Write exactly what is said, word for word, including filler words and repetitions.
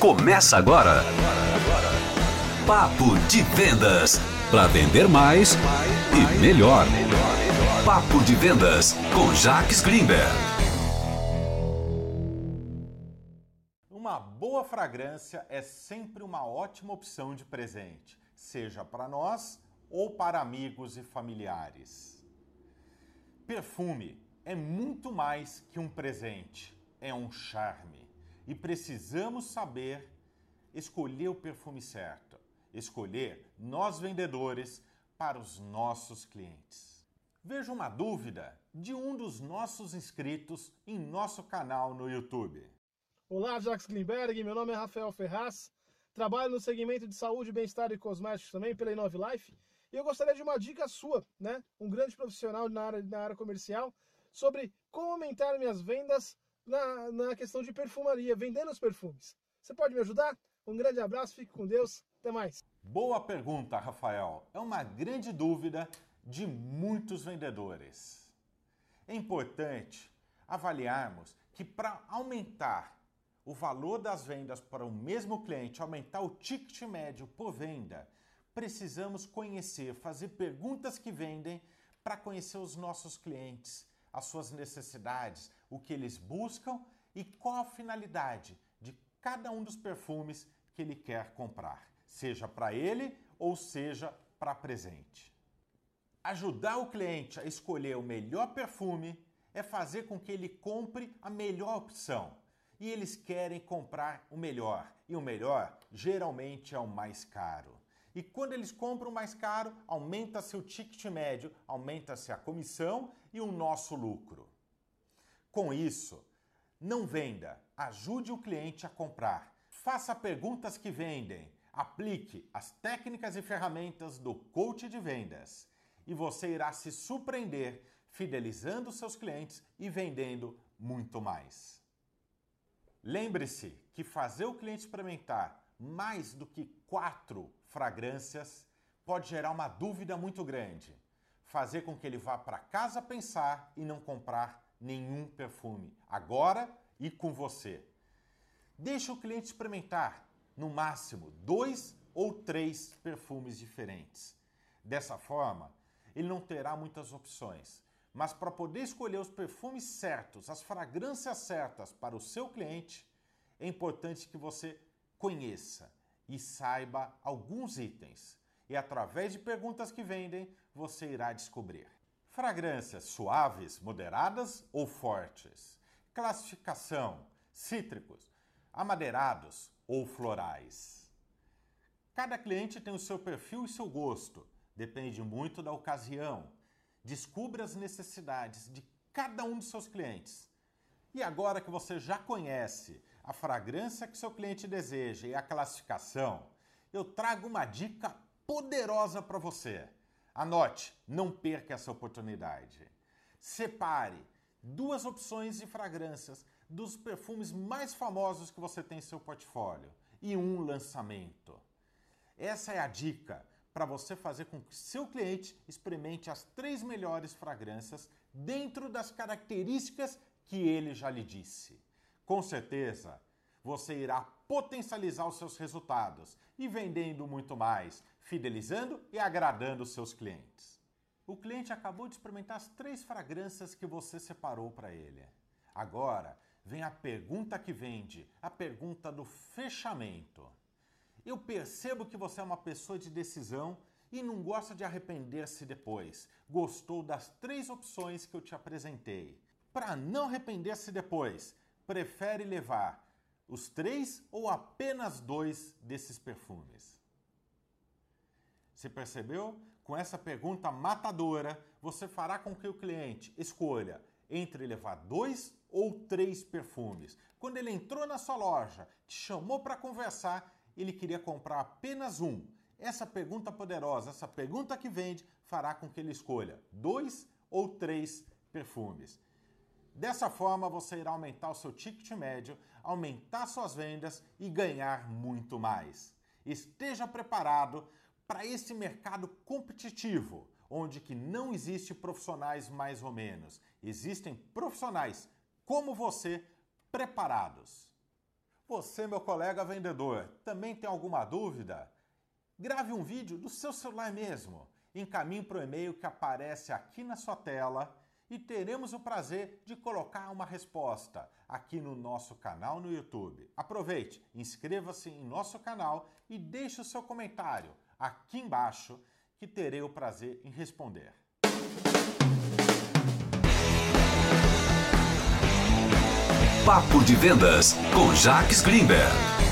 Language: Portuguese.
Começa agora. Papo de Vendas. Para vender mais e melhor. Papo de Vendas com Jaques Grinberg. Uma boa fragrância é sempre uma ótima opção de presente, seja para nós ou para amigos e familiares. Perfume é muito mais que um presente, é um charme. E precisamos saber escolher o perfume certo, escolher nós vendedores para os nossos clientes. Veja uma dúvida de um dos nossos inscritos em nosso canal no YouTube. Olá, Jaques Grinberg, meu nome é Rafael Ferraz, trabalho no segmento de saúde, bem-estar e cosméticos também pela Inov Life, e eu gostaria de uma dica sua, né? Um grande profissional na área, na área comercial, sobre como aumentar minhas vendas na, na questão de perfumaria, vendendo os perfumes. Você pode me ajudar? Um grande abraço, fique com Deus, até mais. Boa pergunta, Rafael. É uma grande dúvida de muitos vendedores. É importante avaliarmos que para aumentar o valor das vendas para o mesmo cliente, aumentar o ticket médio por venda, precisamos conhecer, fazer perguntas que vendem para conhecer os nossos clientes, as suas necessidades, o que eles buscam e qual a finalidade de cada um dos perfumes que ele quer comprar, seja para ele ou seja para presente. Ajudar o cliente a escolher o melhor perfume é fazer com que ele compre a melhor opção. E eles querem comprar o melhor, e o melhor geralmente é o mais caro. E quando eles compram o mais caro, aumenta-se o ticket médio, aumenta-se a comissão e o nosso lucro. Com isso, não venda, ajude o cliente a comprar. Faça perguntas que vendem, aplique as técnicas e ferramentas do coach de vendas. E você irá se surpreender fidelizando seus clientes e vendendo muito mais. Lembre-se que fazer o cliente experimentar mais do que quatro fragrâncias pode gerar uma dúvida muito grande, fazer com que ele vá para casa pensar e não comprar nenhum perfume, agora e com você. Deixe o cliente experimentar, no máximo, dois ou três perfumes diferentes. Dessa forma, ele não terá muitas opções. Mas para poder escolher os perfumes certos, as fragrâncias certas para o seu cliente, é importante que você conheça e saiba alguns itens. E através de perguntas que vendem, você irá descobrir. Fragrâncias suaves, moderadas ou fortes. Classificação, cítricos, amadeirados ou florais. Cada cliente tem o seu perfil e seu gosto. Depende muito da ocasião. Descubra as necessidades de cada um dos seus clientes. E agora que você já conhece a fragrância que seu cliente deseja e a classificação, eu trago uma dica poderosa para você. Anote, não perca essa oportunidade. Separe duas opções de fragrâncias dos perfumes mais famosos que você tem em seu portfólio e um lançamento. Essa é a dica para você fazer com que seu cliente experimente as três melhores fragrâncias dentro das características que ele já lhe disse. Com certeza, você irá potencializar os seus resultados e vendendo muito mais, fidelizando e agradando os seus clientes. O cliente acabou de experimentar as três fragrâncias que você separou para ele. Agora, vem a pergunta que vende, a pergunta do fechamento. Eu percebo que você é uma pessoa de decisão e não gosta de arrepender-se depois. Gostou das três opções que eu te apresentei. Para não arrepender-se depois, prefere levar os três ou apenas dois desses perfumes? Você percebeu? Com essa pergunta matadora, você fará com que o cliente escolha entre levar dois ou três perfumes. Quando ele entrou na sua loja, te chamou para conversar, ele queria comprar apenas um. Essa pergunta poderosa, essa pergunta que vende, fará com que ele escolha dois ou três perfumes. Dessa forma, você irá aumentar o seu ticket médio, aumentar suas vendas e ganhar muito mais. Esteja preparado para esse mercado competitivo, onde que não existe profissionais mais ou menos. Existem profissionais como você, preparados. você, meu colega vendedor, também tem alguma dúvida? Grave um vídeo do seu celular mesmo, encaminhe para o e-mail que aparece aqui na sua tela e teremos o prazer de colocar uma resposta aqui no nosso canal no YouTube. Aproveite, inscreva-se em nosso canal e deixe o seu comentário aqui embaixo que terei o prazer em responder. Papo de Vendas com Jaques Grinberg.